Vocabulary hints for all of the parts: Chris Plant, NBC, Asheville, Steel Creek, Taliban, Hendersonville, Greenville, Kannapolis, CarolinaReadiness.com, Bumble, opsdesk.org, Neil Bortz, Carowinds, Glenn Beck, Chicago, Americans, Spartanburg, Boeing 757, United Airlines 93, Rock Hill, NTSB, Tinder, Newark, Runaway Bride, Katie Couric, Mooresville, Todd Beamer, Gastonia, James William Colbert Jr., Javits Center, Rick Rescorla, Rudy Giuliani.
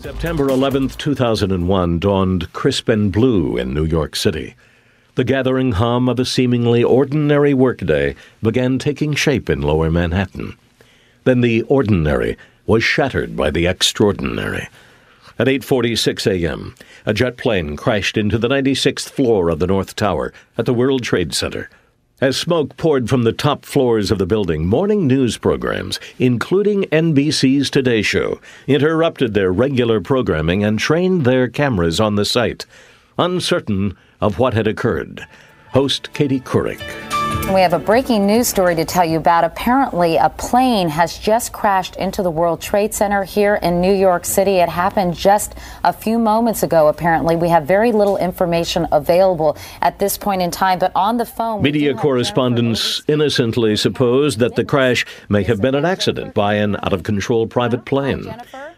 September 11th, 2001 dawned crisp and blue in New York City. The gathering hum of a seemingly ordinary workday began taking shape in Lower Manhattan. Then the ordinary was shattered by the extraordinary. At 8:46 a.m., a jet plane crashed into the 96th floor of the North Tower at the World Trade Center. As smoke poured from the top floors of the building, morning news programs, including NBC's Today Show, interrupted their regular programming and trained their cameras on the site, uncertain of what had occurred. Host Katie Couric. We have a breaking news story to tell you about. Apparently, a plane has just crashed into the World Trade Center here in New York City. It happened just a few moments ago, apparently. We have very little information available at this point in time, but on the phone... Media correspondents innocently supposed that the crash may have been an accident by an out-of-control private plane.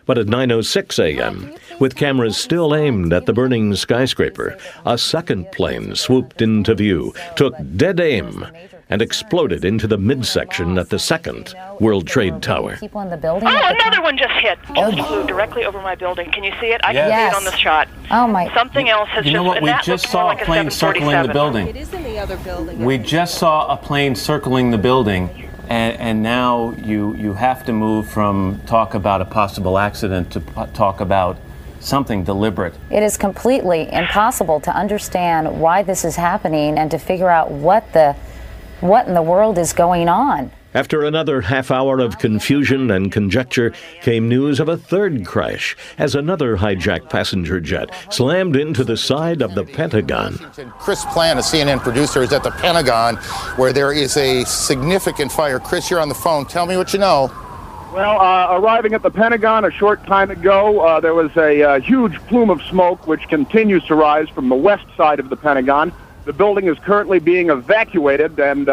But at 9:06 a.m., with cameras still aimed at the burning skyscraper, a second plane swooped into view, took dead aim, and exploded into the midsection at the second World Trade Tower. People in the building. Oh, another one just hit. Just flew directly over my building. Can you see it? I can see it on the shot. Oh my! Something else has just. You know what? We just saw a plane circling the building. It is in the other building. We just saw a plane circling the building. And now you have to move from talk about a possible accident to talk about something deliberate. It is completely impossible to understand why this is happening and to figure out what in the world is going on. After another half hour of confusion and conjecture came news of a third crash as another hijacked passenger jet slammed into the side of the Pentagon. Chris Plant, a CNN producer, is at the Pentagon where there is a significant fire. Chris, you're on the phone. Tell me what you know. Well, arriving at the Pentagon a short time ago, there was a huge plume of smoke which continues to rise from the west side of the Pentagon. The building is currently being evacuated, and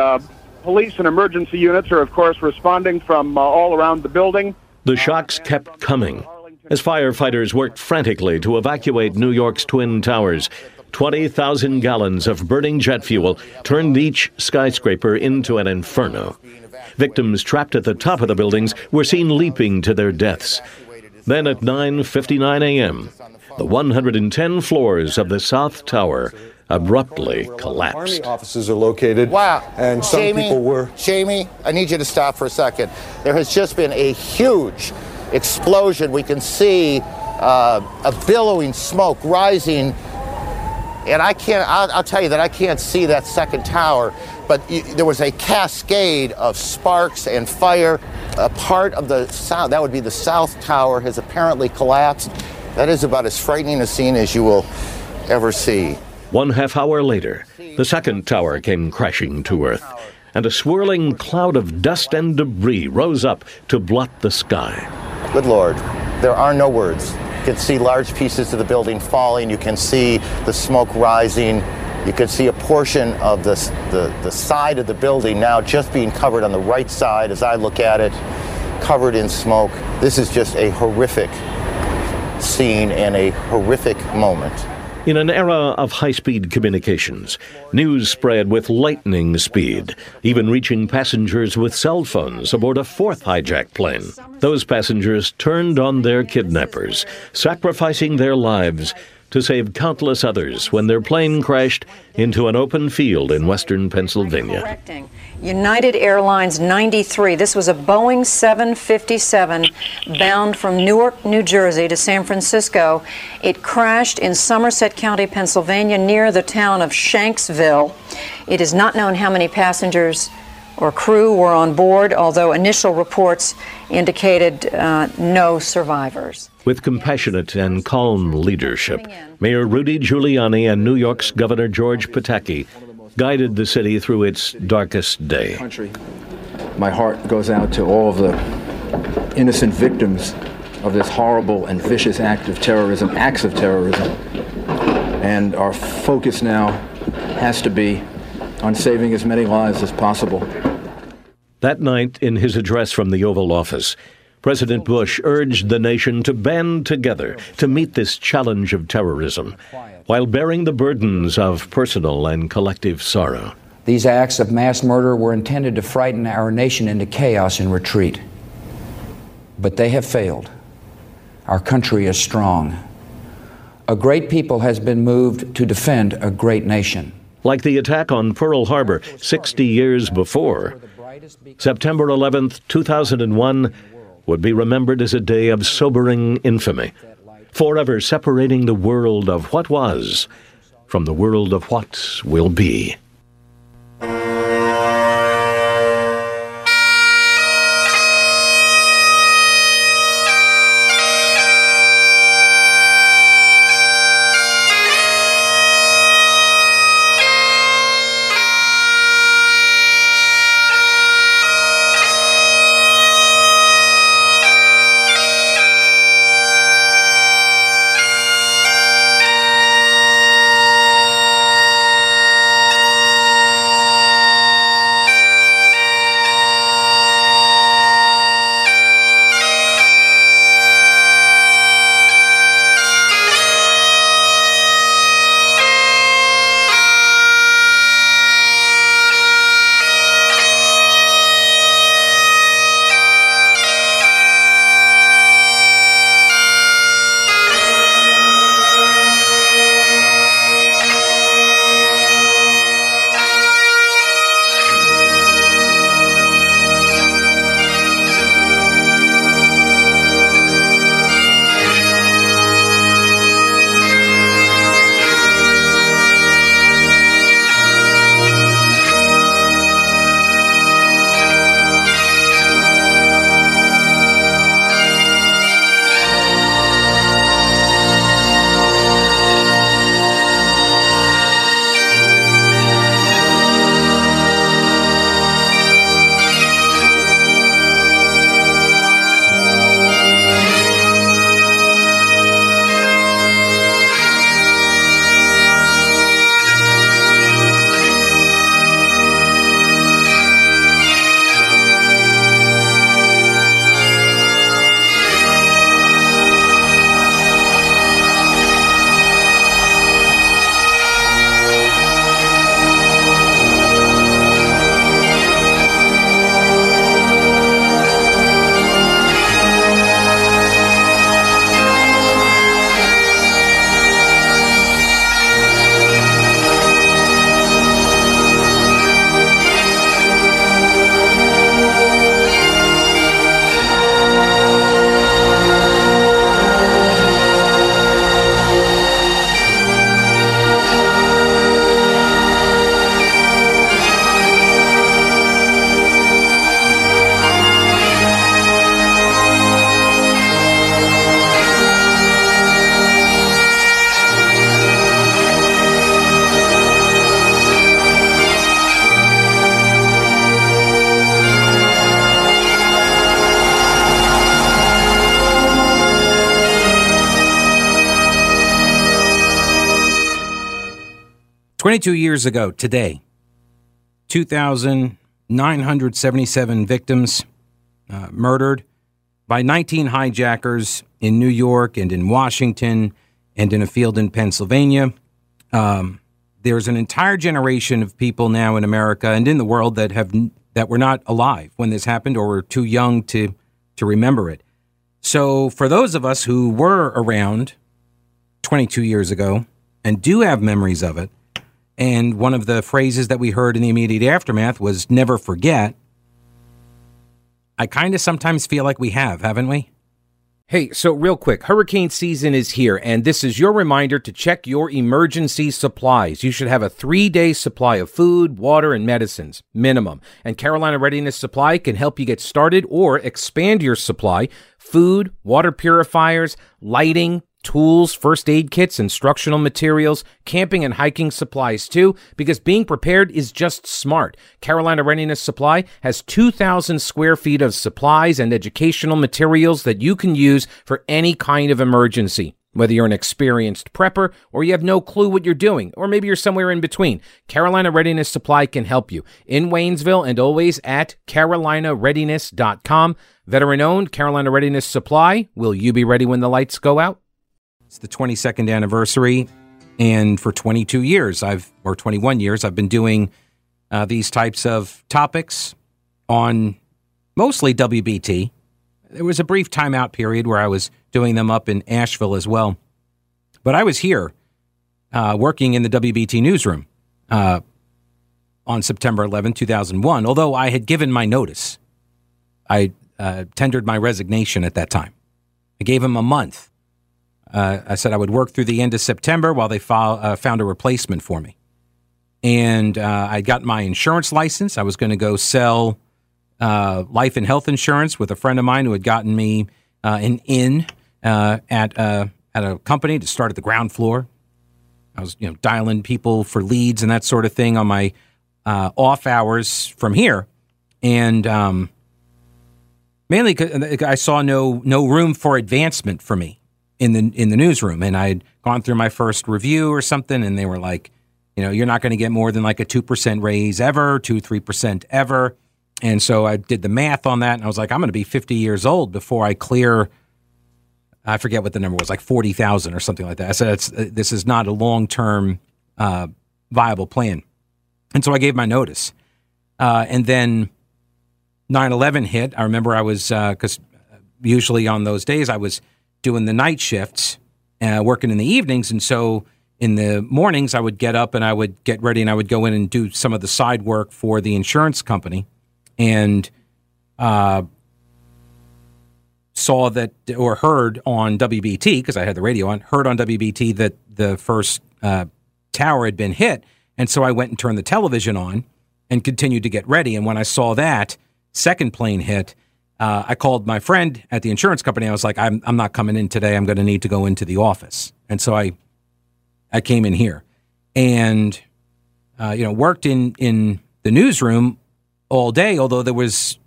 police and emergency units are, of course, responding from all around the building. The shocks kept coming as firefighters worked frantically to evacuate New York's Twin Towers. 20,000 gallons of burning jet fuel turned each skyscraper into an inferno. Victims trapped at the top of the buildings were seen leaping to their deaths. Then at 9:59 a.m., the 110 floors of the South Tower abruptly collapsed. Army offices are located. Wow. And some people were... Jamie, I need you to stop for a second. There has just been a huge explosion. We can see a billowing smoke rising. And I can't... I'll tell you that I can't see that second tower. But there was a cascade of sparks and fire. A part of the south, that would be the South Tower, has apparently collapsed. That is about as frightening a scene as you will ever see. 1.5 hours later, the second tower came crashing to earth, and a swirling cloud of dust and debris rose up to blot the sky. Good Lord, there are no words. You can see large pieces of the building falling. You can see the smoke rising. You can see a portion of the side of the building now just being covered on the right side, as I look at it, covered in smoke. This is just a horrific scene and a horrific moment. In an era of high-speed communications, news spread with lightning speed, even reaching passengers with cell phones aboard a fourth hijacked plane. Those passengers turned on their kidnappers, sacrificing their lives to save countless others when their plane crashed into an open field in western Pennsylvania. United Airlines 93. This was a Boeing 757 bound from Newark, New Jersey to San Francisco. It crashed in Somerset County, Pennsylvania, near the town of Shanksville. It is not known how many passengers or crew were on board, although initial reports indicated no survivors. With compassionate and calm leadership, Mayor Rudy Giuliani and New York's Governor George Pataki guided the city through its darkest day. My heart goes out to all of the innocent victims of this horrible and vicious act of terrorism, acts of terrorism. And our focus now has to be on saving as many lives as possible. That night, in his address from the Oval Office, President Bush urged the nation to band together to meet this challenge of terrorism while bearing the burdens of personal and collective sorrow. These acts of mass murder were intended to frighten our nation into chaos and retreat. But they have failed. Our country is strong. A great people has been moved to defend a great nation. Like the attack on Pearl Harbor 60 years before, September 11th, 2001, would be remembered as a day of sobering infamy, forever separating the world of what was from the world of what will be. Two years ago today, 2,977 victims murdered by 19 hijackers in New York and in Washington and in a field in Pennsylvania. There's an entire generation of people now in America and in the world that were not alive when this happened or were too young to remember it. So for those of us who were around 22 years ago and do have memories of it, and one of the phrases that we heard in the immediate aftermath was never forget. I kind of sometimes feel like we have, haven't we? Hey, so real quick, hurricane season is here, and this is your reminder to check your emergency supplies. You should have a 3-day supply of food, water, and medicines, minimum. And Carolina Readiness Supply can help you get started or expand your supply. Food, water purifiers, lighting, tools, first aid kits, instructional materials, camping and hiking supplies too, because being prepared is just smart. Carolina Readiness Supply has 2,000 square feet of supplies and educational materials that you can use for any kind of emergency. Whether you're an experienced prepper or you have no clue what you're doing, or maybe you're somewhere in between, Carolina Readiness Supply can help you. In Waynesville and always at CarolinaReadiness.com. Veteran-owned Carolina Readiness Supply. Will you be ready when the lights go out? It's the 22nd anniversary, and for 21 years, I've been doing these types of topics on mostly WBT. There was a brief timeout period where I was doing them up in Asheville as well. But I was here working in the WBT newsroom on September 11, 2001, although I had given my notice. I tendered my resignation at that time. I gave him a month. I said I would work through the end of September while they found a replacement for me. And I got my insurance license. I was going to go sell life and health insurance with a friend of mine who had gotten me an inn at a company to start at the ground floor. I was dialing people for leads and that sort of thing on my off hours from here. And mainly I saw no room for advancement for me in the newsroom. And I had gone through my first review or something, and they were like, you're not going to get more than like a 2% raise ever, 3% ever. And so I did the math on that, and I was like, I'm going to be 50 years old before I clear, I forget what the number was, like 40,000 or something like that. I said, this is not a long-term viable plan. And so I gave my notice. And then 9/11 hit. I remember I was, because usually on those days I was doing the night shifts, working in the evenings. And so in the mornings I would get up and I would get ready and I would go in and do some of the side work for the insurance company. And saw that, or heard on WBT, because I had the radio on, heard on WBT that the first tower had been hit. And so I went and turned the television on and continued to get ready. And when I saw that second plane hit, I called my friend at the insurance company. I was like, I'm not coming in today. I'm going to need to go into the office. And so I came in here and, worked in the newsroom all day, although there was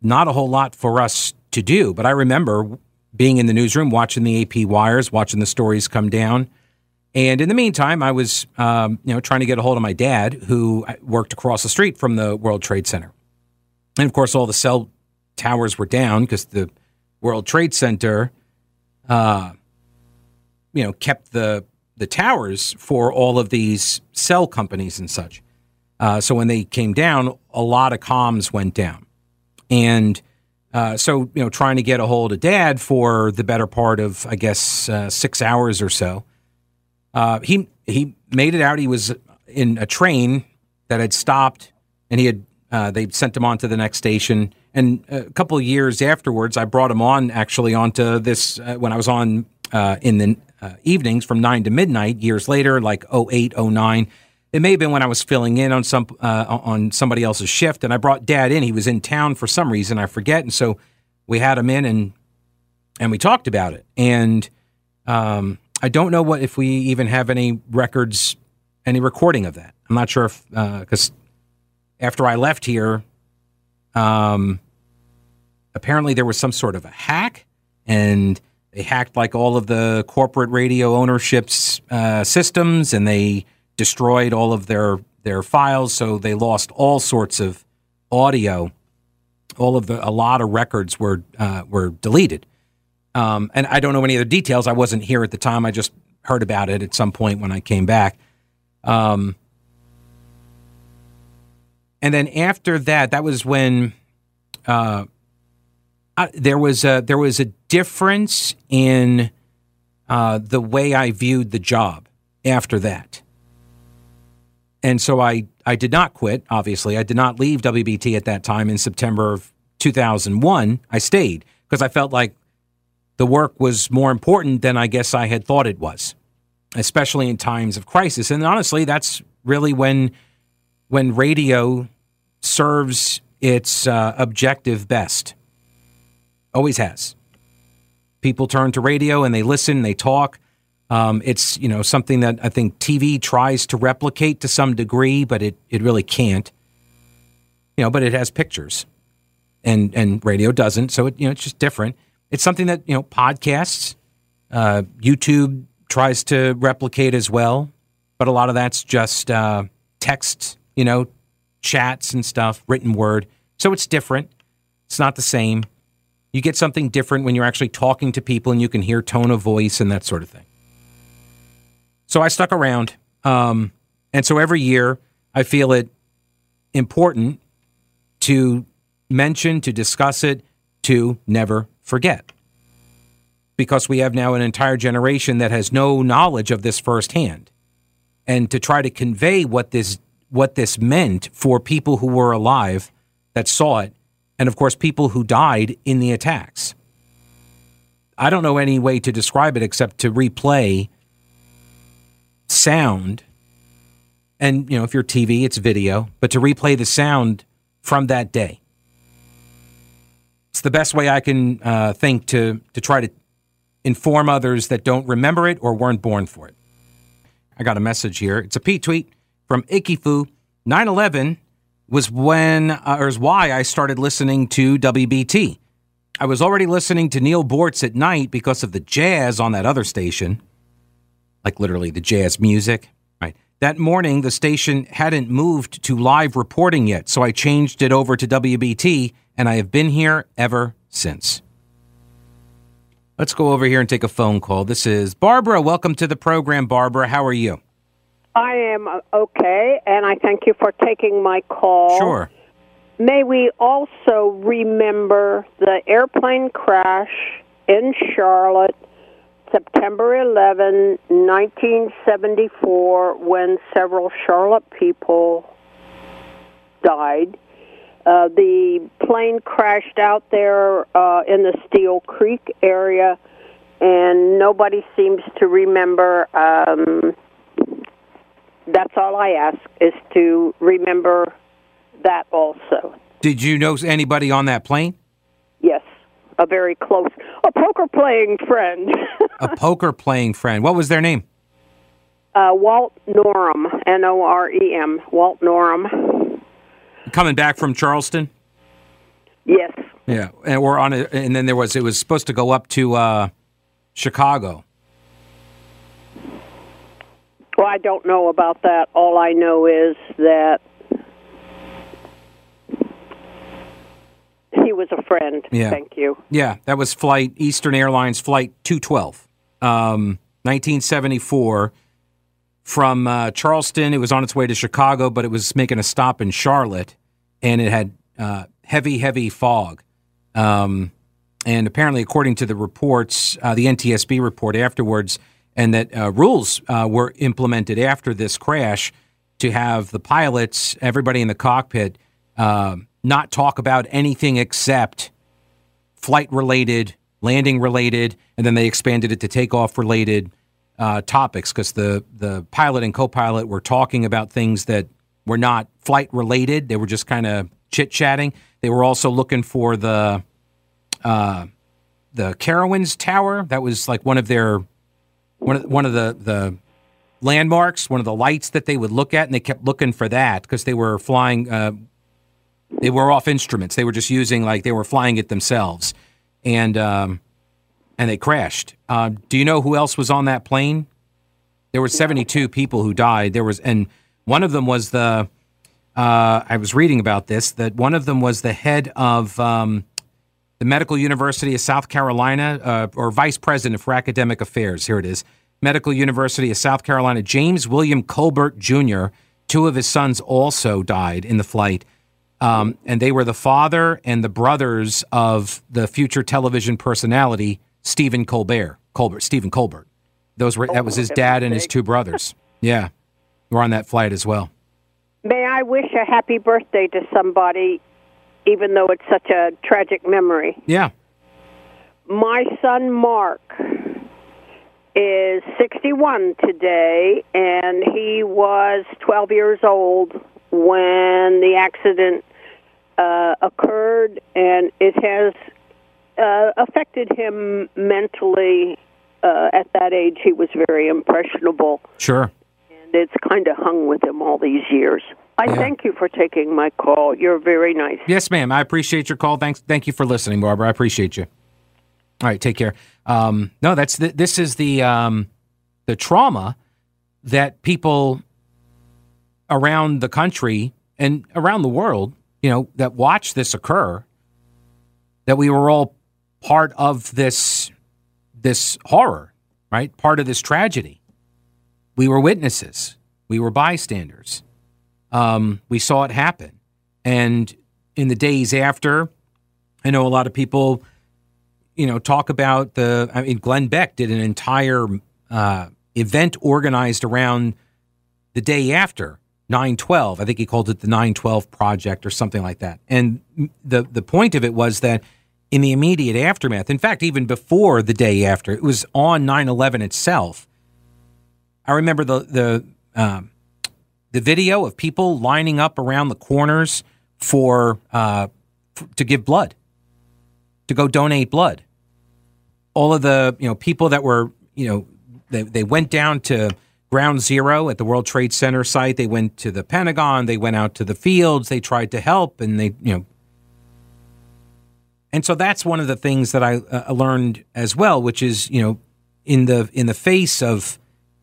not a whole lot for us to do. But I remember being in the newsroom, watching the AP wires, watching the stories come down. And in the meantime, I was, trying to get a hold of my dad, who worked across the street from the World Trade Center. And of course, all the cell towers were down because the World Trade Center, kept the towers for all of these cell companies and such. So when they came down, a lot of comms went down. And so trying to get a hold of Dad for the better part of, I guess, 6 hours or so. He made it out. He was in a train that had stopped, and they'd sent him on to the next station. And a couple of years afterwards, I brought him on, actually, onto this when I was on in the evenings from 9 to midnight, years later, like 08, 09. It may have been when I was filling in on somebody else's shift, and I brought Dad in. He was in town for some reason, I forget, and so we had him in and we talked about it. And I don't know if we even have any records, any recording of that. I'm not sure if because after I left here, apparently there was some sort of a hack, and they hacked like all of the corporate radio ownership's systems, and they destroyed all of their files, so they lost all sorts of audio. A lot of records were deleted. And I don't know any other details. I wasn't here at the time. I just heard about it at some point when I came back. And then after that was when there was a difference in the way I viewed the job after that. And so I did not quit, obviously. I did not leave WBT at that time in September of 2001. I stayed because I felt like the work was more important than I guess I had thought it was, especially in times of crisis. And honestly, that's really when radio serves its objective best. Always has. People turn to radio and they listen, they talk. It's, you know, something that I think TV tries to replicate to some degree, but it really can't. You know, but it has pictures, and radio doesn't. So it's just different. It's something that, podcasts, YouTube tries to replicate as well. But a lot of that's just text, chats and stuff, written word. So it's different. It's not the same. You get something different when you're actually talking to people and you can hear tone of voice and that sort of thing. So I stuck around. And so every year I feel it important to mention, to discuss it, to never forget. Because we have now an entire generation that has no knowledge of this firsthand. And to try to convey what this meant for people who were alive that saw it, and, of course, people who died in the attacks. I don't know any way to describe it except to replay sound. And, if you're TV, it's video. But to replay the sound from that day. It's the best way I can think to try to inform others that don't remember it or weren't born for it. I got a message here. It's a P-tweet from Ikifu. 9/11 was is why I started listening to WBT. I was already listening to Neil Bortz at night because of the jazz on that other station, like literally the jazz music. Right. That morning, the station hadn't moved to live reporting yet, so I changed it over to WBT, and I have been here ever since. Let's go over here and take a phone call. This is Barbara. Welcome to the program, Barbara. How are you? I am okay, and I thank you for taking my call. Sure. May we also remember the airplane crash in Charlotte, September 11, 1974, when several Charlotte people died. The plane crashed out there in the Steel Creek area, and nobody seems to remember. That's all I ask, is to remember that also. Did you know anybody on that plane? Yes, a very close, a poker-playing friend. A poker-playing friend. What was their name? Walt Norem, N-O-R-E-M, Walt Norem. Coming back from Charleston? Yes. Yeah, and we're on it, and then it was supposed to go up to Chicago. Well, I don't know about that. All I know is that he was a friend. Yeah. Thank you. Yeah, that was Eastern Airlines Flight 212, 1974, from Charleston. It was on its way to Chicago, but it was making a stop in Charlotte, and it had heavy, heavy fog. And apparently, according to the reports, the NTSB report afterwards, and that rules were implemented after this crash to have the pilots, everybody in the cockpit, not talk about anything except flight-related, landing-related, and then they expanded it to takeoff-related topics because the pilot and co-pilot were talking about things that were not flight-related. They were just kind of chit-chatting. They were also looking for the Carowinds Tower. That was like one of the landmarks, one of the lights that they would look at, and they kept looking for that because they were flying. They were off instruments. They were just using, like, they were flying it themselves, and they crashed. Do you know who else was on that plane? There were 72 people who died. And one of them was I was reading about this, that one of them was the head of the Medical University of South Carolina, or Vice President for Academic Affairs. Here it is. Medical University of South Carolina, James William Colbert Jr. Two of his sons also died in the flight. And they were the father and the brothers of the future television personality, Stephen Colbert. That was his dad and his two brothers. Yeah. Were on that flight as well. May I wish a happy birthday to somebody, even though it's such a tragic memory. Yeah. My son, Mark, is 61 today, and he was 12 years old when the accident occurred, and it has affected him mentally. At that age, he was very impressionable. Sure. And it's kind of hung with him all these years. I thank you for taking my call. You're very nice. Yes, ma'am. I appreciate your call. Thanks. Thank you for listening, Barbara. I appreciate you. All right. Take care. No, that's this is the trauma that people around the country and around the world, you know, that watch this occur, that we were all part of this horror, right? Part of this tragedy. We were witnesses. We were bystanders. We saw it happen. And in the days after, I know a lot of people, you know, talk about Glenn Beck did an entire event organized around the day after 9/12. I think he called it the 9/12 Project or something like that. And the point of it was that in the immediate aftermath, in fact, even before the day after, it was on 9/11 itself. I remember the video of people lining up around the corners for to give blood, to go donate blood. All of the people that were they went down to Ground Zero at the World Trade Center site. They went to the Pentagon. They went out to the fields. They tried to help, and And so that's one of the things that I learned as well, which is in the face of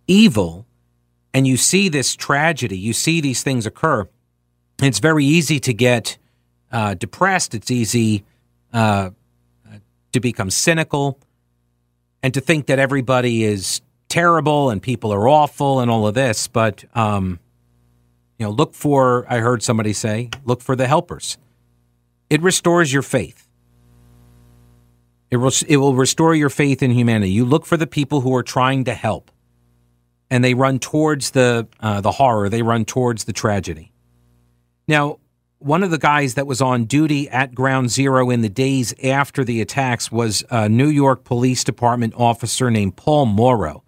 evil. And you see this tragedy, you see these things occur. It's very easy to get depressed. It's easy to become cynical and to think that everybody is terrible and people are awful and all of this. But, I heard somebody say, look for the helpers. It restores your faith. It will restore your faith in humanity. You look for the people who are trying to help. And they run towards the horror. They run towards the tragedy. Now, one of the guys that was on duty at Ground Zero in the days after the attacks was a New York Police Department officer named Paul Morrow.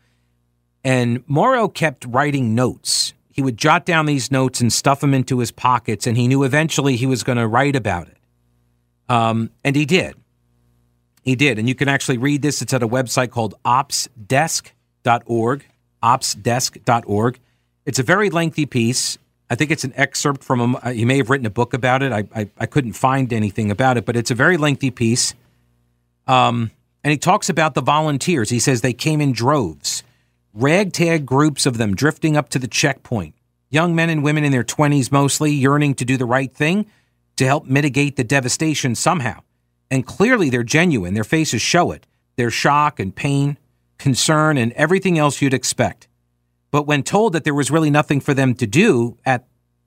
And Morrow kept writing notes. He would jot down these notes and stuff them into his pockets, and he knew eventually he was going to write about it. And he did. He did. And you can actually read this. It's at a website called opsdesk.org. opsdesk.org. It's a very lengthy piece. I think it's an excerpt from him. He may have written a book about it. I couldn't find anything about it, but it's a very lengthy piece. And he talks about the volunteers. He says they came in droves, ragtag groups of them drifting up to the checkpoint, young men and women in their 20s mostly, yearning to do the right thing to help mitigate the devastation somehow. And clearly they're genuine. Their faces show it. Their shock and pain, concern, and everything else you'd expect. But when told that there was really nothing for them to do at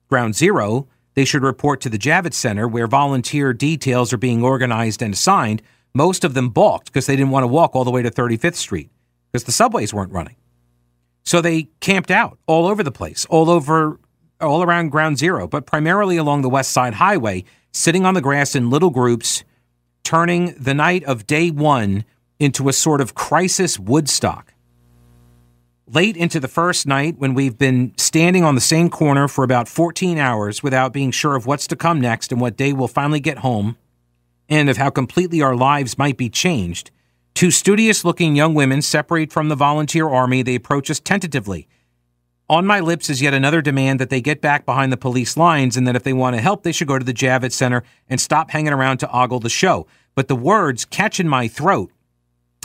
Ground Zero, they should report to the Javits Center, where volunteer details are being organized and assigned. Most of them balked because they didn't want to walk all the way to 35th Street because the subways weren't running. So they camped out all over the place, all around Ground Zero, but primarily along the West Side Highway, sitting on the grass in little groups, turning the night of day one into a sort of crisis Woodstock. Late into the first night, when we've been standing on the same corner for about 14 hours without being sure of what's to come next and what day we'll finally get home, and of how completely our lives might be changed, two studious-looking young women separate from the volunteer army. They approach us tentatively. On my lips is yet another demand that they get back behind the police lines, and that if they want to help, they should go to the Javits Center and stop hanging around to ogle the show. But the words catch in my throat,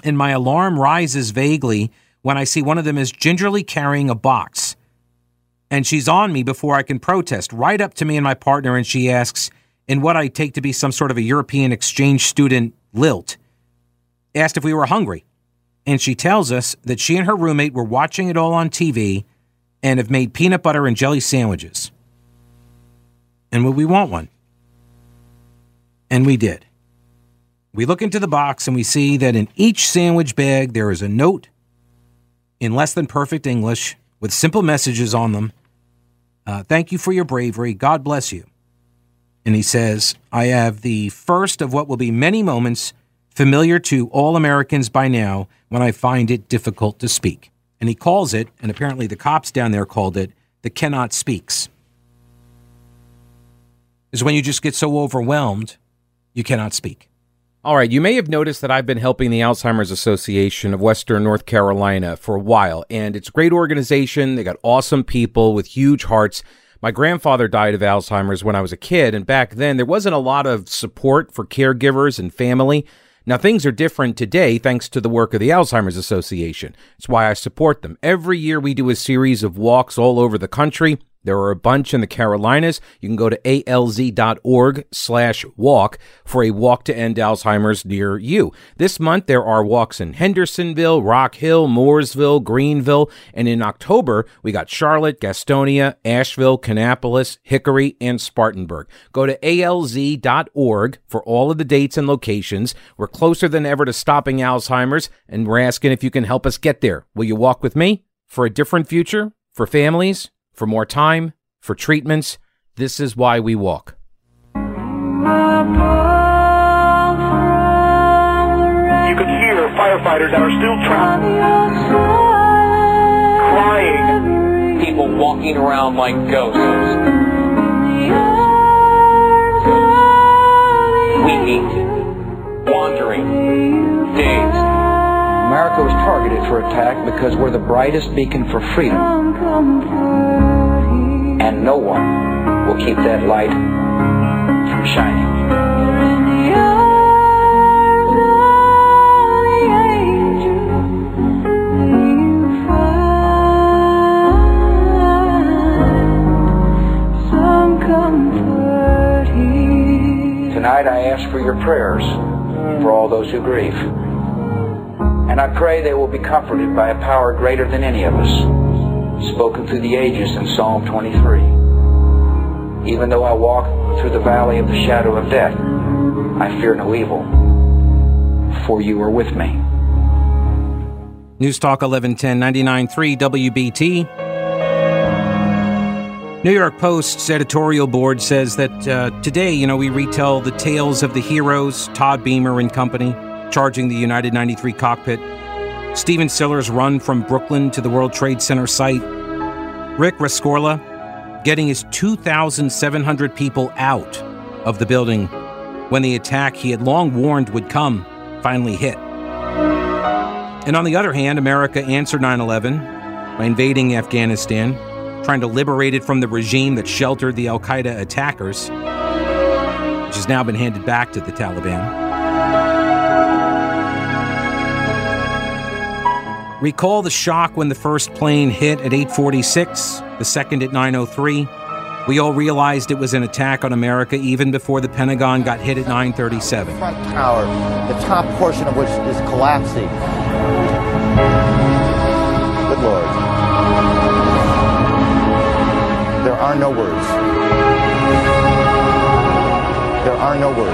and my alarm rises vaguely when I see one of them is gingerly carrying a box. And she's on me before I can protest, right up to me and my partner, and she asks, in what I take to be some sort of a European exchange student lilt, asked if we were hungry. And she tells us that she and her roommate were watching it all on TV and have made peanut butter and jelly sandwiches. And would we want one? And we did. We look into the box and we see that in each sandwich bag there is a note in less than perfect English with simple messages on them. Thank you for your bravery. God bless you. And he says, I have the first of what will be many moments familiar to all Americans by now when I find it difficult to speak. And he calls it, and apparently the cops down there called it, the cannot speaks. Is when you just get so overwhelmed, you cannot speak. All right, you may have noticed that I've been helping the Alzheimer's Association of Western North Carolina for a while, and it's a great organization. They got awesome people with huge hearts. My grandfather died of Alzheimer's when I was a kid, and back then there wasn't a lot of support for caregivers and family. Now, things are different today thanks to the work of the Alzheimer's Association. It's why I support them. Every year we do a series of walks all over the country. There are a bunch in the Carolinas. You can go to alz.org/walk for a walk to end Alzheimer's near you. This month, there are walks in Hendersonville, Rock Hill, Mooresville, Greenville. And in October, we got Charlotte, Gastonia, Asheville, Kannapolis, Hickory, and Spartanburg. Go to alz.org for all of the dates and locations. We're closer than ever to stopping Alzheimer's, and we're asking if you can help us get there. Will you walk with me for a different future, for families? For more time, for treatments, this is why we walk. You can hear firefighters that are still trapped, crying. People walking around like ghosts. Weeping, wandering, dazed. America was targeted for attack because we're the brightest beacon for freedom. And no one will keep that light from shining. Tonight I ask for your prayers for all those who grieve. And I pray they will be comforted by a power greater than any of us. Spoken through the ages in Psalm 23. Even though I walk through the valley of the shadow of death, I fear no evil, for you are with me. News Talk 1110 99.3 WBT. New York Post's editorial board says that today, we retell the tales of the heroes, Todd Beamer and company, charging the United 93 cockpit. Steven Siller's run from Brooklyn to the World Trade Center site. Rick Rescorla getting his 2,700 people out of the building when the attack he had long warned would come finally hit. And on the other hand, America answered 9/11 by invading Afghanistan, trying to liberate it from the regime that sheltered the al-Qaeda attackers, which has now been handed back to the Taliban. Recall the shock when the first plane hit at 8:46, the second at 9:03. We all realized it was an attack on America even before the Pentagon got hit at 9:37. The front tower, the top portion of which is collapsing. Good Lord. There are no words. There are no words.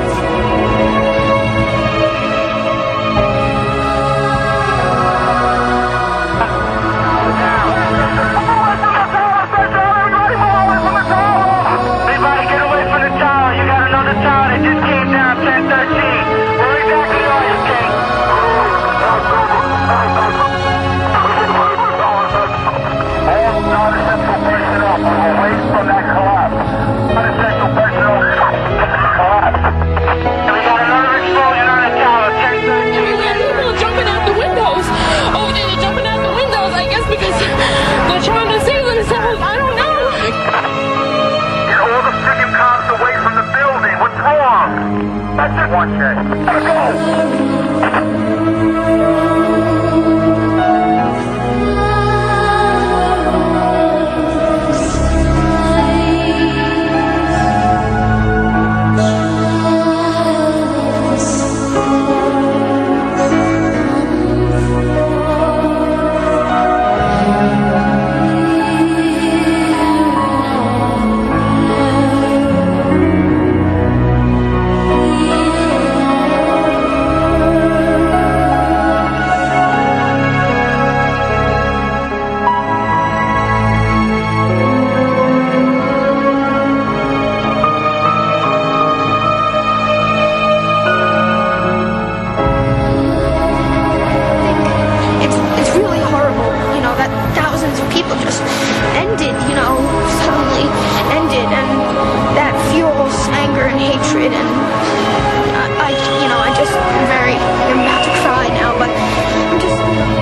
I'm very, I'm about to cry now, but I'm just...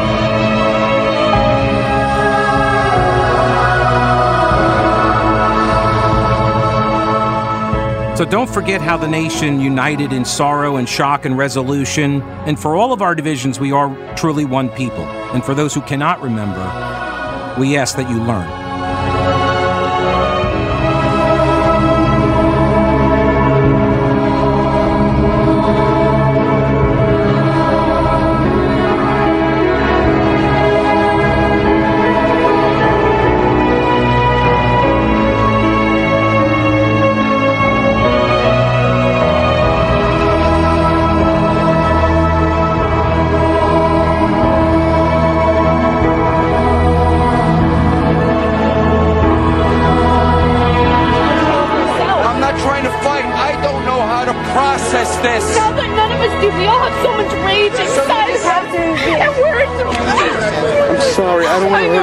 So don't forget how the nation united in sorrow and shock and resolution. And for all of our divisions, we are truly one people. And for those who cannot remember, we ask that you learn.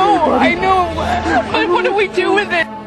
I know, but what do we do with it?